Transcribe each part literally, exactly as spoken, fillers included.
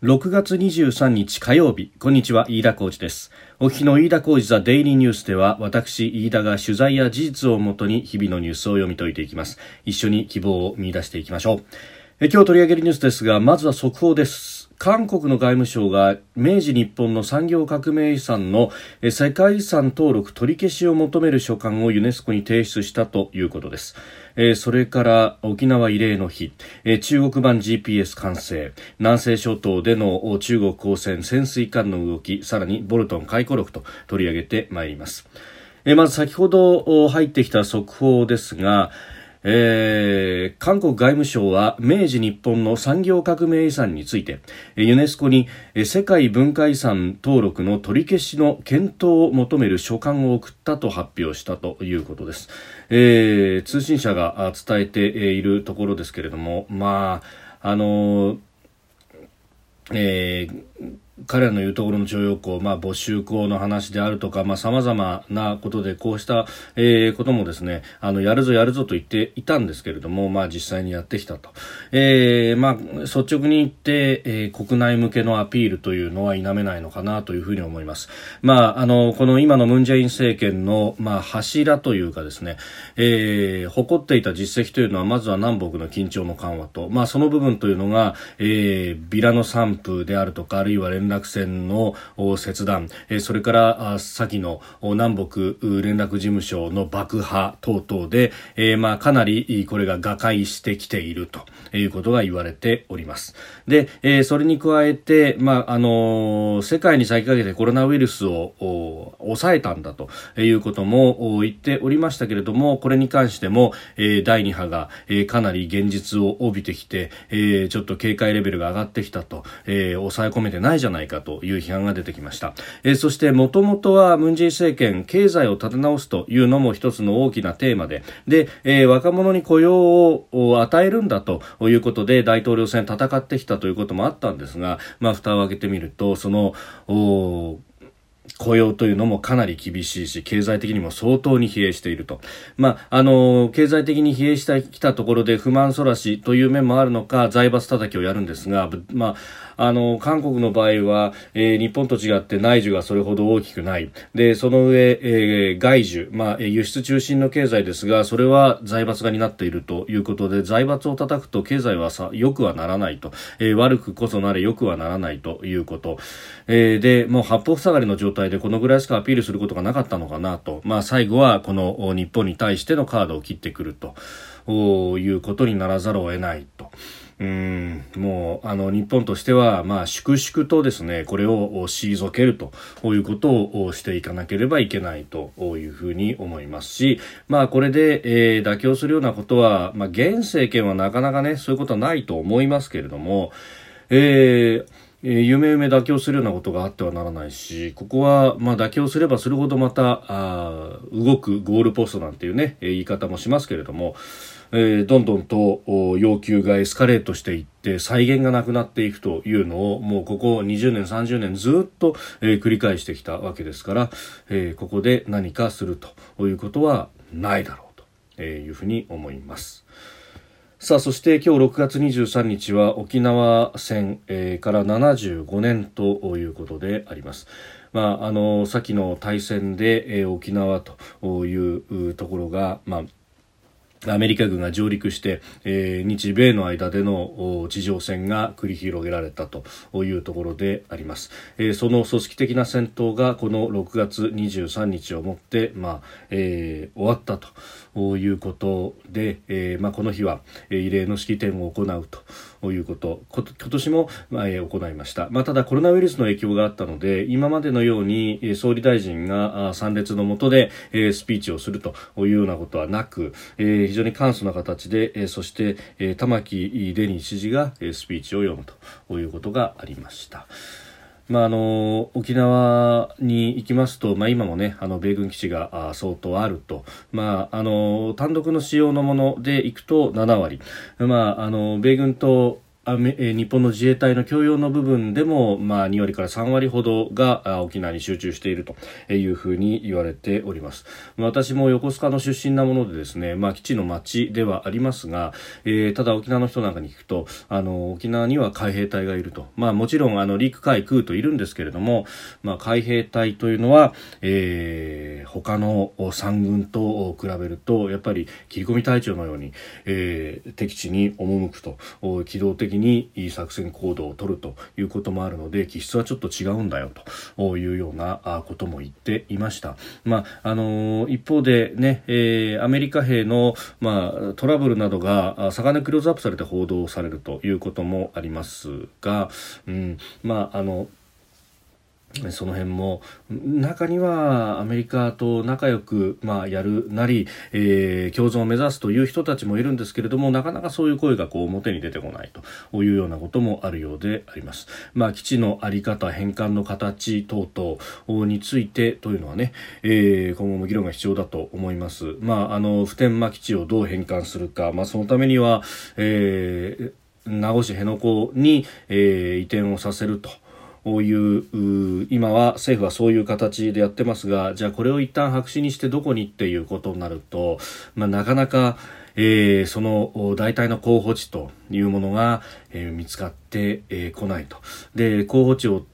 ろくがつにじゅうさんにち火曜日、こんにちは、飯田浩司です。お聞きの飯田浩司ザデイリーニュースでは、私飯田が取材や事実をもとに日々のニュースを読み解いていきます。一緒に希望を見出していきましょう。え今日取り上げるニュースですが、まずは速報です。韓国の外務省が明治日本の産業革命遺産の世界遺産登録取り消しを求める書簡をユネスコに提出したということです。それから沖縄慰霊の日、中国版 ジーピーエス 完成、南西諸島での中国公船潜水艦の動き、さらにボルトン回顧録と取り上げてまいります。まず先ほど入ってきた速報ですが、えー、韓国外務省は明治日本の産業革命遺産についてユネスコに世界文化遺産登録の取り消しの検討を求める書簡を送ったと発表したということです。えー、通信社が伝えているところですけれども、まああのえー彼らの言うところの徴用工、まあ、募集工の話であるとか、まあ、様々なことでこうした、えー、こともですね、あの、やるぞやるぞと言っていたんですけれども、まあ、実際にやってきたと。えー、まあ、率直に言って、えー、国内向けのアピールというのは否めないのかなというふうに思います。まあ、あの、この今のムンジェイン政権の、まあ、柱というかですね、えー、誇っていた実績というのは、まずは南北の緊張の緩和と、まあ、その部分というのが、えー、ビラの散布であるとか、あるいは連連絡船の切断、それから先の南北連絡事務所の爆破等々で、まあ、かなりこれが瓦解してきているということが言われております。で、それに加えて、まあ、あの世界に先駆けてコロナウイルスを抑えたんだということも言っておりましたけれども、これに関してもだいに波がかなり現実を帯びてきて、ちょっと警戒レベルが上がってきたと、抑え込めてないじゃないないかという批判が出てきました。えー、そしてもともとはムンジェイン政権、経済を立て直すというのも一つの大きなテーマで、で、えー、若者に雇用を与えるんだということで大統領選戦ってきたということもあったんですが、まあ、蓋を開けてみると、その雇用というのもかなり厳しいし、経済的にも相当に疲弊していると。まあ、あの、経済的に疲弊してきたところで不満そらしという面もあるのか、財閥叩きをやるんですが、まあ、あの、韓国の場合は、えー、日本と違って内需がそれほど大きくない。で、その上、えー、外需、まあ、輸出中心の経済ですが、それは財閥が担っているということで、財閥を叩くと経済はさ、良くはならないと。えー、悪くこそなれ、良くはならないということ。えー、で、もう八方塞がりの状態でこのぐらいしかアピールすることがなかったのかなと、まあ、最後はこの日本に対してのカードを切ってくるということにならざるを得ないと。うーん、もうあの日本としては、まあ、粛々とですね、これを退けるということをしていかなければいけないというふうに思いますし、まあ、これで、えー、妥協するようなことは、まあ、現政権はなかなかね、そういうことはないと思いますけれども、えー夢夢妥協するようなことがあってはならないし、ここはまあ妥協すればするほどまたあ動くゴールポストなんていうね、言い方もしますけれども、えー、どんどんと要求がエスカレートしていって際限がなくなっていくというのを、もうここにじゅうねんさんじゅうねんずっと、えー、繰り返してきたわけですから、えー、ここで何かするということはないだろうというふうに思います。さあ、そして今日ろくがつにじゅうさんにちは沖縄戦、えー、からななじゅうごねんということであります。まあ、あの先の大戦で、えー、沖縄というところが、まあ、アメリカ軍が上陸して、えー、日米の間での地上戦が繰り広げられたというところであります。えー、その組織的な戦闘がこのろくがつにじゅうさんにちをもって、まあえー、終わったということで、えーまあ、この日は、えー、慰霊の式典を行うということ、こ今年も、まあえー、行いました。まあ、ただコロナウイルスの影響があったので、今までのように、えー、総理大臣が参列の下で、えー、スピーチをするというようなことはなく、えー、非常に簡素な形で、えー、そして、えー、玉城デニー知事が、えー、スピーチを読むということがありました。まあ、あの沖縄に行きますと、まあ、今もね、あの米軍基地が相当あると、まあ、あの単独の使用のもので行くとななわり、まあ、あの米軍と日本の自衛隊の教養の部分でも、まあ、にわりからさんわりほどが沖縄に集中しているというふうに言われております。私も横須賀の出身なものでですね、まあ、基地の町ではありますが、えー、ただ沖縄の人なんかに聞くと、あの沖縄には海兵隊がいると、まあ、もちろんあの陸海空といるんですけれども、まあ、海兵隊というのは、えー、他の三軍と比べるとやっぱり切り込み隊長のように、えー、敵地に赴くと機動的に作戦行動を取るということもあるので、気質はちょっと違うんだよというようなことも言っていました。まああのー、一方で、ねえー、アメリカ兵の、まあ、トラブルなどが魚でクローズアップされて報道されるということもありますが、うん、まああのその辺も中にはアメリカと仲良く、まあ、やるなり、えー、共存を目指すという人たちもいるんですけれども、なかなかそういう声がこう表に出てこないというようなこともあるようであります。まあ、基地の在り方、返還の形等々についてというのはね、えー、今後も議論が必要だと思います。まあ、あの普天間基地をどう返還するか、まあ、そのためには、えー、名護市辺野古に、えー、移転をさせると、こういう今は政府はそういう形でやってますが、じゃあこれを一旦白紙にしてどこにっていうことになると、まあ、なかなか、えー、その代替の候補地というものが、えー、見つかってこ、えー、ないと。で、候補地を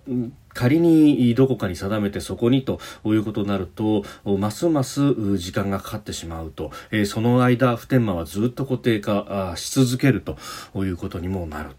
仮にどこかに定めてそこにということになると、ますます時間がかかってしまうと、えー、その間普天間はずっと固定化し続けるということにもなる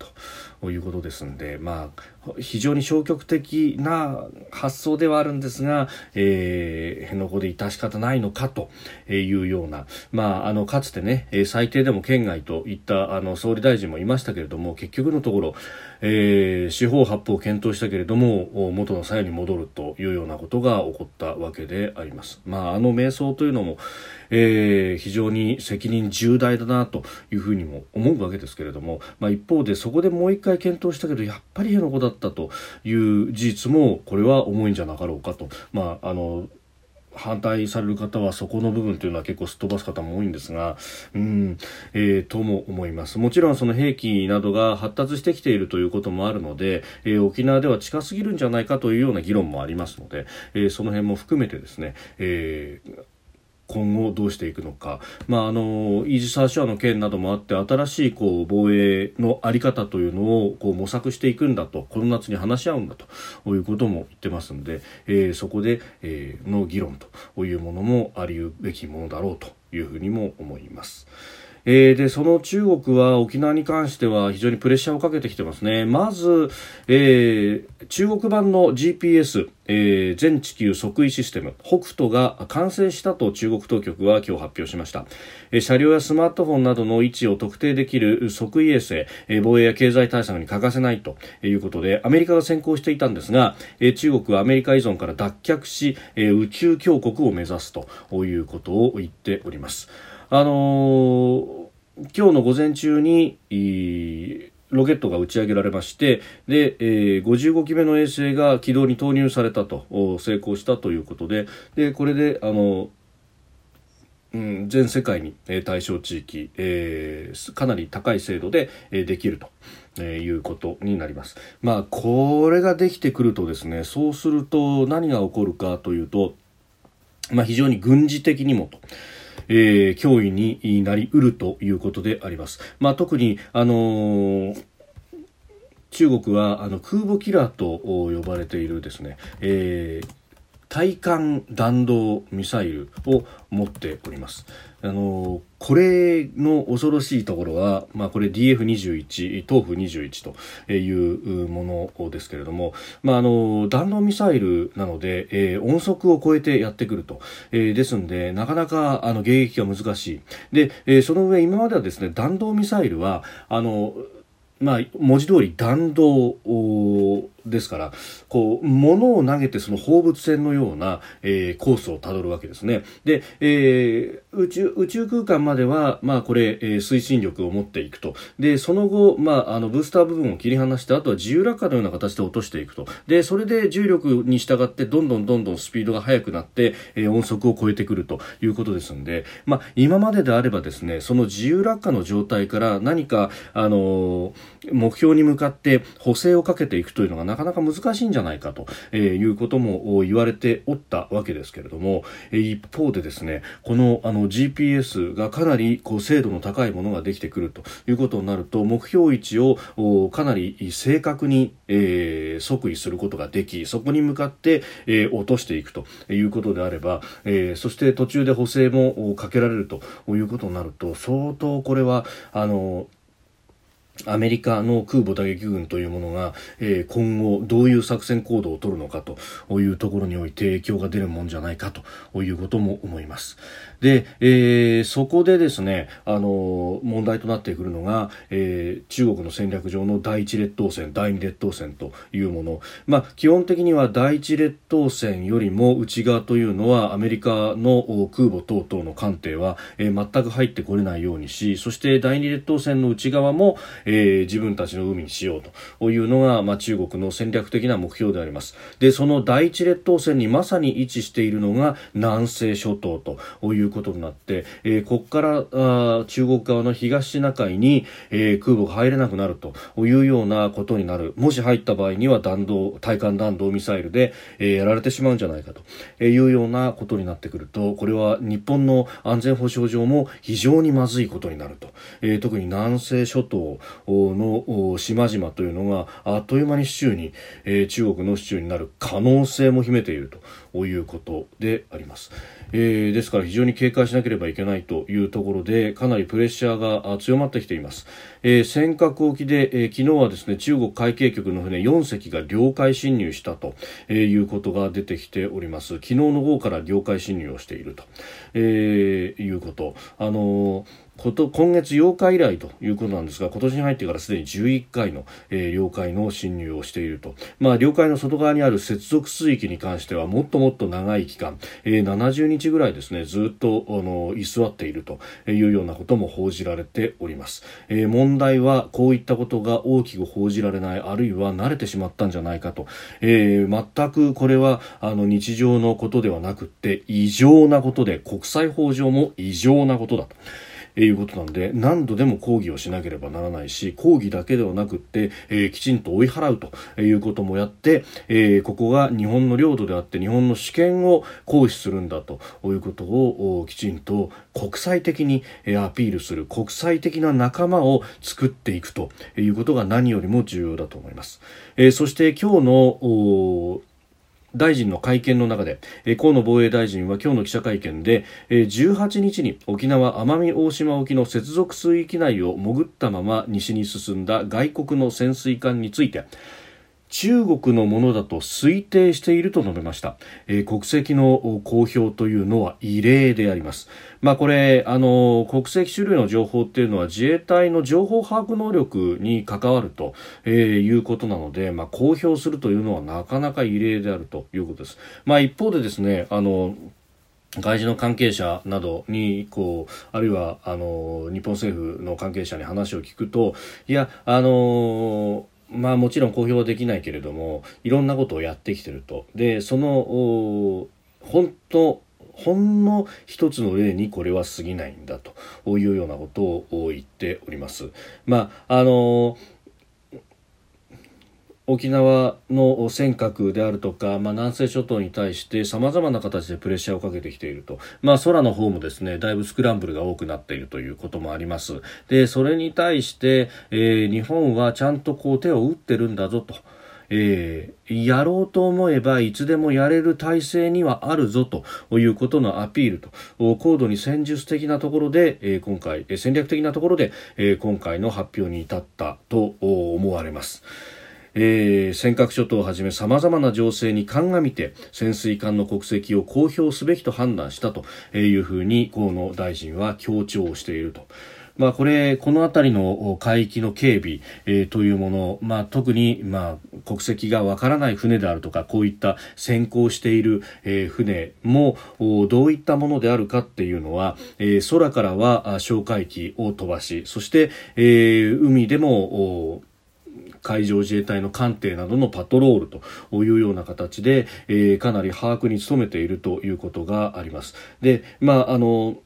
ということですので、まあ、非常に消極的な発想ではあるんですが、えー、辺野古で致し方ないのかというような、まあ、あのかつてね、最低でも県外といったあの総理大臣もいましたけれども、結局のところ、えー、四方八方検討したけれども元の作用に戻るというようなことが起こったわけであります。まあ、あの迷走というのも、えー、非常に責任重大だなというふうにも思うわけですけれども、まあ、一方でそこでもう一回検討したけどやっぱり辺野古だったという事実もこれは重いんじゃなかろうかと、まあ、あの反対される方はそこの部分というのは結構すっ飛ばす方も多いんですが、うん、えー、とも思います。もちろんその兵器などが発達してきているということもあるので、えー、沖縄では近すぎるんじゃないかというような議論もありますので、えー、その辺も含めてですね、えー今後どうしていくのか、まあ、あのイージス・アショアの件などもあって、新しいこう防衛の在り方というのをこう模索していくんだと、この夏に話し合うんだということも言ってますので、えー、そこで、えー、の議論というものもありうべきものだろうというふうにも思います。えー、でその中国は沖縄に関しては非常にプレッシャーをかけてきてますね。まず、えー、中国版の ジーピーエス、えー、全地球測位システム北斗が完成したと中国当局は今日発表しました。えー、車両やスマートフォンなどの位置を特定できる測位衛星、えー、防衛や経済対策に欠かせないということで、アメリカが先行していたんですが、えー、中国はアメリカ依存から脱却し、えー、宇宙強国を目指すということを言っております。あのー、今日の午前中にロケットが打ち上げられまして、で、えー、ごじゅうごきめの衛星が軌道に投入されたと、成功したということで、でこれで、あのーうん、全世界に、えー、対象地域、えー、かなり高い精度で、えー、できると、えー、いうことになります。まあ、これができてくるとですね、そうすると何が起こるかというと、まあ、非常に軍事的にもとえー、脅威になりうるということであります。まあ、特に、あのー、中国はあの空母キラーと呼ばれているですね、えー、対艦弾道ミサイルを持っております。あのー、これの恐ろしいところは、まあ、これ ディーエフにじゅういち、トーフにじゅういちというものですけれども、まあ、あの弾道ミサイルなので、えー、音速を超えてやってくると、えー、ですのでなかなかあの迎撃が難しい。で、えー、その上今まではですね、弾道ミサイルはあの、まあ、文字通り弾道をですから、こう物を投げてその放物線のような、えー、コースをたどるわけですね。で、えー、宇宙、宇宙空間までは、まあ、これ、えー、推進力を持っていくと。でその後、まあ、あのブースター部分を切り離して、あとは自由落下のような形で落としていくと。でそれで重力に従ってどんどんどんどんスピードが速くなって、えー、音速を超えてくるということですので、まあ、今までであればですね、その自由落下の状態から何か、あのー、目標に向かって補正をかけていくというのがなかなか難しいんじゃないかと、えー、いうことも言われておったわけですけれども、えー、一方でですね、この、あの ジーピーエス がかなりこう精度の高いものができてくるということになると、目標位置をかなり正確に、えー、即位することができ、そこに向かって、えー、落としていくということであれば、えー、そして途中で補正もかけられるということになると、相当これはあのアメリカの空母打撃群というものが、えー、今後どういう作戦行動を取るのかというところにおいて影響が出るもんじゃないかということも思います。で、えー、そこでですね、あの問題となってくるのが、えー、中国の戦略上の第一列島線、第二列島線というもの、まあ、基本的には第一列島線よりも内側というのはアメリカの空母等々の艦艇は、えー、全く入ってこれないようにし、そして第二列島線の内側もえー、自分たちの海にしようというのが、まあ、中国の戦略的な目標であります。でその第一列島線にまさに位置しているのが南西諸島ということになって、えー、ここからあ中国側の東シナ海に、えー、空母が入れなくなるというようなことになる。もし入った場合には弾道対艦弾道ミサイルで、えー、やられてしまうんじゃないかというようなことになってくると、これは日本の安全保障上も非常にまずいことになると、えー、特に南西諸島の島々というのがあっという間に支柱に、えー、中国の支柱になる可能性も秘めているということであります。えー、ですから非常に警戒しなければいけないというところで、かなりプレッシャーが強まってきています。えー、尖閣沖で、えー、昨日はですね、中国海警局の船よんせきが領海侵入したと、えー、いうことが出てきております。昨日の午後から領海侵入をしていると、えー、いうことあのーこと今月ようか以来ということなんですが、今年に入ってからすでにじゅういっかいの、えー、領海の侵入をしていると。まあ、領海の外側にある接続水域に関してはもっともっと長い期間、えー、ななじゅうにちぐらいですね、ずっとあの居座っているというようなことも報じられております。えー、問題はこういったことが大きく報じられない、あるいは慣れてしまったんじゃないかと、えー、全くこれはあの日常のことではなくって異常なことで、国際法上も異常なことだということなんで、何度でも抗議をしなければならないし、抗議だけではなくって、えー、きちんと追い払うということもやって、えー、ここが日本の領土であって日本の主権を行使するんだということをきちんと国際的にアピールする、国際的な仲間を作っていくということが何よりも重要だと思います。えー、そして今日の大臣の会見の中で、河野防衛大臣は今日の記者会見で、じゅうはちにちに沖縄奄美大島沖の接続水域内を潜ったまま西に進んだ外国の潜水艦について、中国のものだと推定していると述べました。えー、国籍の公表というのは異例であります。まあ、これあの国籍種類の情報というのは自衛隊の情報把握能力に関わると、えー、いうことなので、まあ、公表するというのはなかなか異例であるということです。まあ、一方でですね、あの外事の関係者などにこう、あるいはあの日本政府の関係者に話を聞くと、いやあのまあ、もちろん公表はできないけれども、いろんなことをやってきてると。でその本当ほんの一つの例にこれは過ぎないんだというようなことを言っております。まああの沖縄の尖閣であるとか、まあ、南西諸島に対して様々な形でプレッシャーをかけてきていると。まあ、空の方もですね、だいぶスクランブルが多くなっているということもあります。でそれに対して、えー、日本はちゃんとこう手を打ってるんだぞと、えー、やろうと思えばいつでもやれる体制にはあるぞということのアピールと、高度に戦術的なところで、えー、今回戦略的なところで、えー、今回の発表に至ったと思われます。えー、尖閣諸島をはじめ様々な情勢に鑑みて潜水艦の国籍を公表すべきと判断したというふうに河野大臣は強調していると。まあ、これこの辺りの海域の警備、えー、というもの、まあ、特に、まあ、国籍がわからない船であるとか、こういった先行している、えー、船もどういったものであるかっていうのは、えー、空からは哨戒機を飛ばし、そして、えー、海でも海上自衛隊の艦艇などのパトロールというような形で、えー、かなり把握に努めているということがあります。で、まあ、あの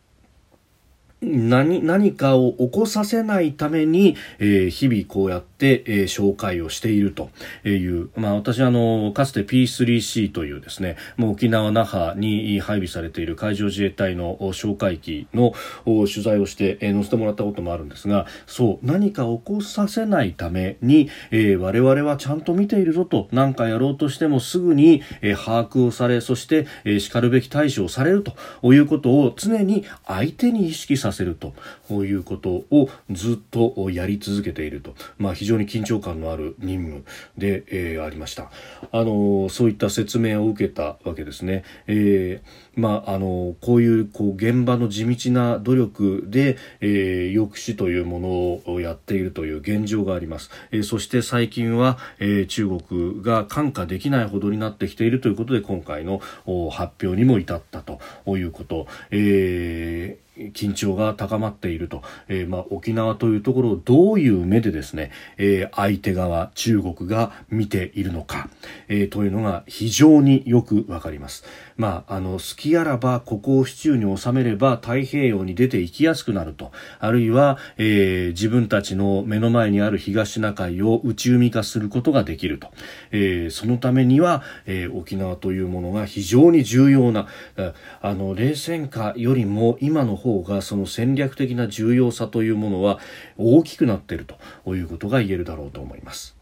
何、何かを起こさせないために、えー、日々こうやって、えー、紹介をしているという、まあ私あの、かつて ピースリーシー というですね、もう沖縄那覇に配備されている海上自衛隊の哨戒機の取材をして、えー、載せてもらったこともあるんですが、そう、何か起こさせないために、えー、我々はちゃんと見ているぞと、何かやろうとしてもすぐに、えー、把握をされ、そして、えー、叱るべき対処をされるということを常に相手に意識させさせるということをずっとやり続けていると、まあ、非常に緊張感のある任務で、えー、ありました。あのそういった説明を受けたわけですね。えーまあ、あのこういう、こう現場の地道な努力で、えー、抑止というものをやっているという現状があります。えー、そして最近は、えー、中国が看過できないほどになってきているということで、今回の発表にも至ったということ。えー緊張が高まっていると、えーまあ、沖縄というところをどういう目でですね、えー、相手側中国が見ているのか、えー、というのが非常によくわかります。まあ、あの隙あらばここを手中に収めれば太平洋に出て行きやすくなると、あるいは、えー、自分たちの目の前にある東シナ海を内海化することができると、えー、そのためには、えー、沖縄というものが非常に重要な、あの冷戦下よりも今の方がその戦略的な重要さというものは大きくなっているということが言えるだろうと思います。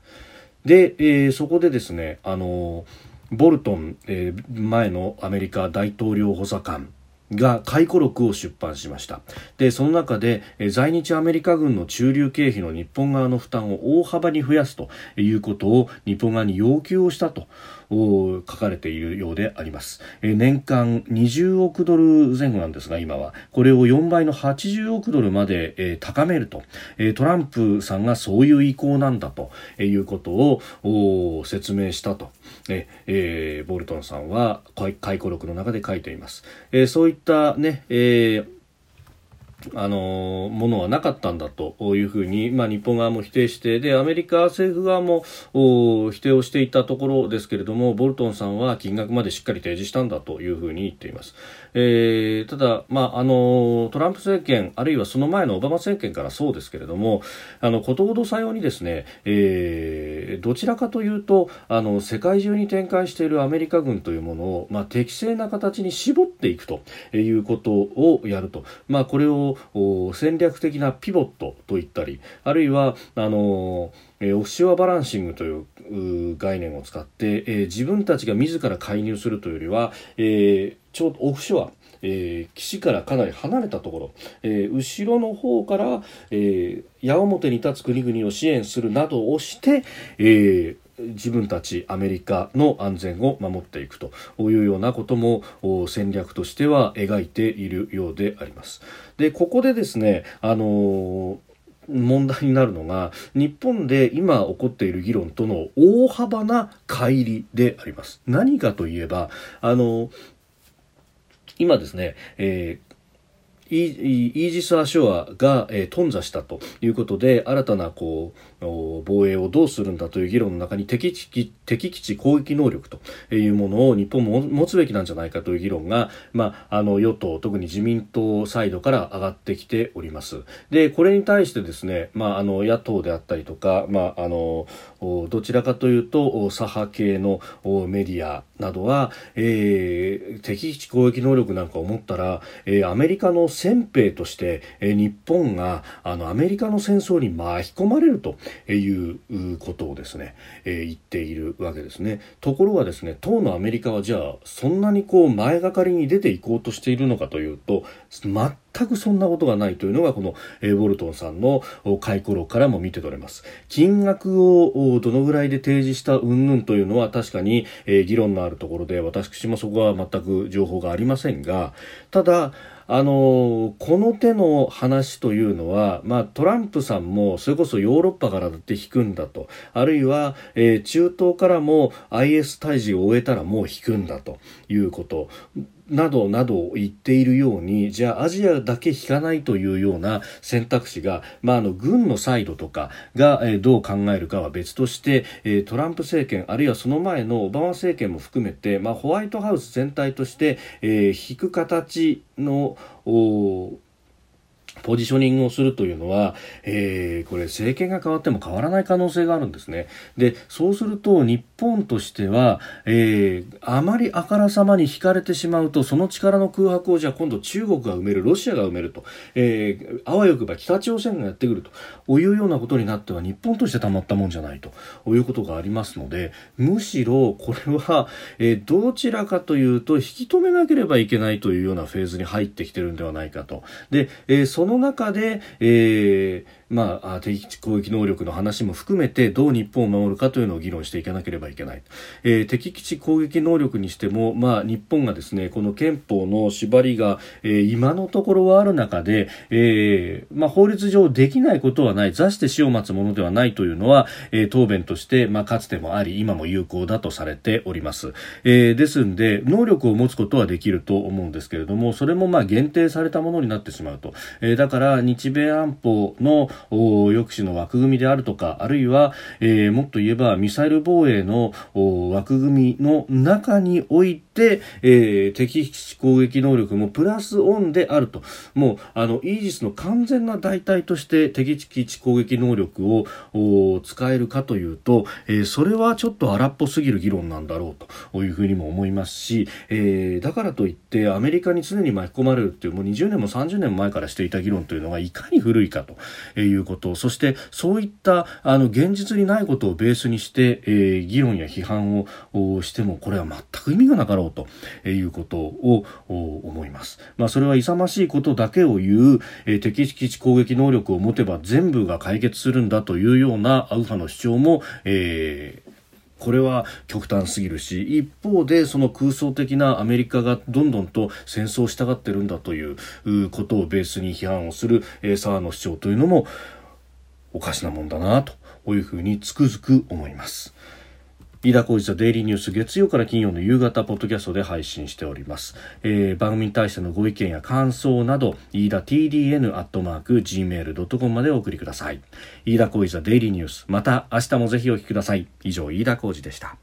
で、えー、そこでですね、あのボルトン、えー、前のアメリカ大統領補佐官が回顧録を出版しました。で、その中で在日アメリカ軍の駐留経費の日本側の負担を大幅に増やすということを日本側に要求をしたと書かれているようであります。年間にじゅうおくドル前後なんですが、今はこれをよんばいのはちじゅうおくドルまで高めると、トランプさんがそういう意向なんだということを説明したと、えー、ボルトンさんは回顧録の中で書いています。えー、そういったね、えーあのものはなかったんだというふうに、まあ、日本側も否定して、でアメリカ政府側も否定をしていたところですけれども、ボルトンさんは金額までしっかり提示したんだというふうに言っています。えー、ただ、まあ、あのトランプ政権あるいはその前のオバマ政権からそうですけれども、あのことほどさようにですね、えー、どちらかというとあの世界中に展開しているアメリカ軍というものを、まあ、適正な形に絞っていくということをやると、まあ、これを戦略的なピボットといったり、あるいはあのオフショアバランシングという概念を使って、えー、自分たちが自ら介入するというよりは、えー、ちょうどオフショア、えー、岸からかなり離れたところ、えー、後ろの方から、えー、矢面に立つ国々を支援するなどをして、えー自分たちアメリカの安全を守っていくというようなことも戦略としては描いているようであります。で、ここでですね、あの問題になるのが、日本で今起こっている議論との大幅な乖離であります。何かといえば、あの今ですね、えーイージス・アショアが、えー、頓挫したということで、新たなこう防衛をどうするんだという議論の中に敵基地、敵基地攻撃能力というものを日本も持つべきなんじゃないかという議論が、まあ、あの与党特に自民党サイドから上がってきております。で、これに対してですね、まあ、あの野党であったりとか、まあ、あのどちらかというと左派系のメディアなどは、えー、敵基地攻撃能力なんかを持ったら、えー、アメリカの先兵として、えー、日本があのアメリカの戦争に巻き込まれるということをですね、えー、言っているわけですね。ところがですね、当のアメリカはじゃあそんなにこう前がかりに出ていこうとしているのかというと、全全くそんなことがないというのが、このボルトンさんの回顧録からも見て取れます。金額をどのぐらいで提示した云々というのは確かに議論のあるところで、私もそこは全く情報がありませんが、ただあのこの手の話というのは、まあ、トランプさんもそれこそヨーロッパからだって引くんだと、あるいは、えー、中東からも アイエス 退治を終えたらもう引くんだということなどなど言っているように、じゃあアジアだけ引かないというような選択肢が、まあ、あの軍のサイドとかが、えー、どう考えるかは別として、えー、トランプ政権あるいはその前のオバマ政権も含めて、まあ、ホワイトハウス全体として、えー、引く形のポジショニングをするというのは、えー、これ政権が変わっても変わらない可能性があるんですね。で、そうすると日本としては、えー、あまりあからさまに引かれてしまうと、その力の空白をじゃあ今度中国が埋める、ロシアが埋めると、えー、あわよくば北朝鮮がやってくるというようなことになっては日本としてたまったもんじゃないということがありますので、むしろこれは、えー、どちらかというと引き止めなければいけないというようなフェーズに入ってきてるんではないかと。で、えー、そのその中で、えーまあ、敵基地攻撃能力の話も含めてどう日本を守るかというのを議論していかなければいけない、えー、敵基地攻撃能力にしても、まあ、日本がですねこの憲法の縛りが、えー、今のところはある中で、えーまあ、法律上できないことはない、座して死を待つものではないというのは、えー、答弁として、まあ、かつてもあり今も有効だとされております、えー、ですので能力を持つことはできると思うんですけれども、それもまあ限定されたものになってしまうと、えー、だから日米安保の抑止の枠組みであるとか、あるいは、えー、もっと言えばミサイル防衛の枠組みの中において、えー、敵基地攻撃能力もプラスオンであると、もうあのイージスの完全な代替として敵基地攻撃能力を使えるかというと、えー、それはちょっと荒っぽすぎる議論なんだろうというふうにも思いますし、えー、だからといってアメリカに常に巻き込まれるっていう、もうにじゅうねんもさんじゅうねんも前からしていた議論というのがいかに古いかということ、そしてそういったあの現実にないことをベースにして、えー、議論や批判をしてもこれは全く意味がなかろうということを思います、まあ、それは勇ましいことだけを言う、えー、敵基地攻撃能力を持てば全部が解決するんだというようなアウファの主張も、えーこれは極端すぎるし、一方でその空想的なアメリカがどんどんと戦争をしたがってるんだということをベースに批判をする沢の主張というのもおかしなもんだなというふうにつくづく思います。飯田浩司のデイリーニュース、月曜から金曜の夕方ポッドキャストで配信しております、えー、番組に対してのご意見や感想など飯田 ティーディーエヌ アットマーク ジーメール ドットコム までお送りください。飯田浩司のデイリーニュース、また明日もぜひお聞きください。以上、飯田浩司でした。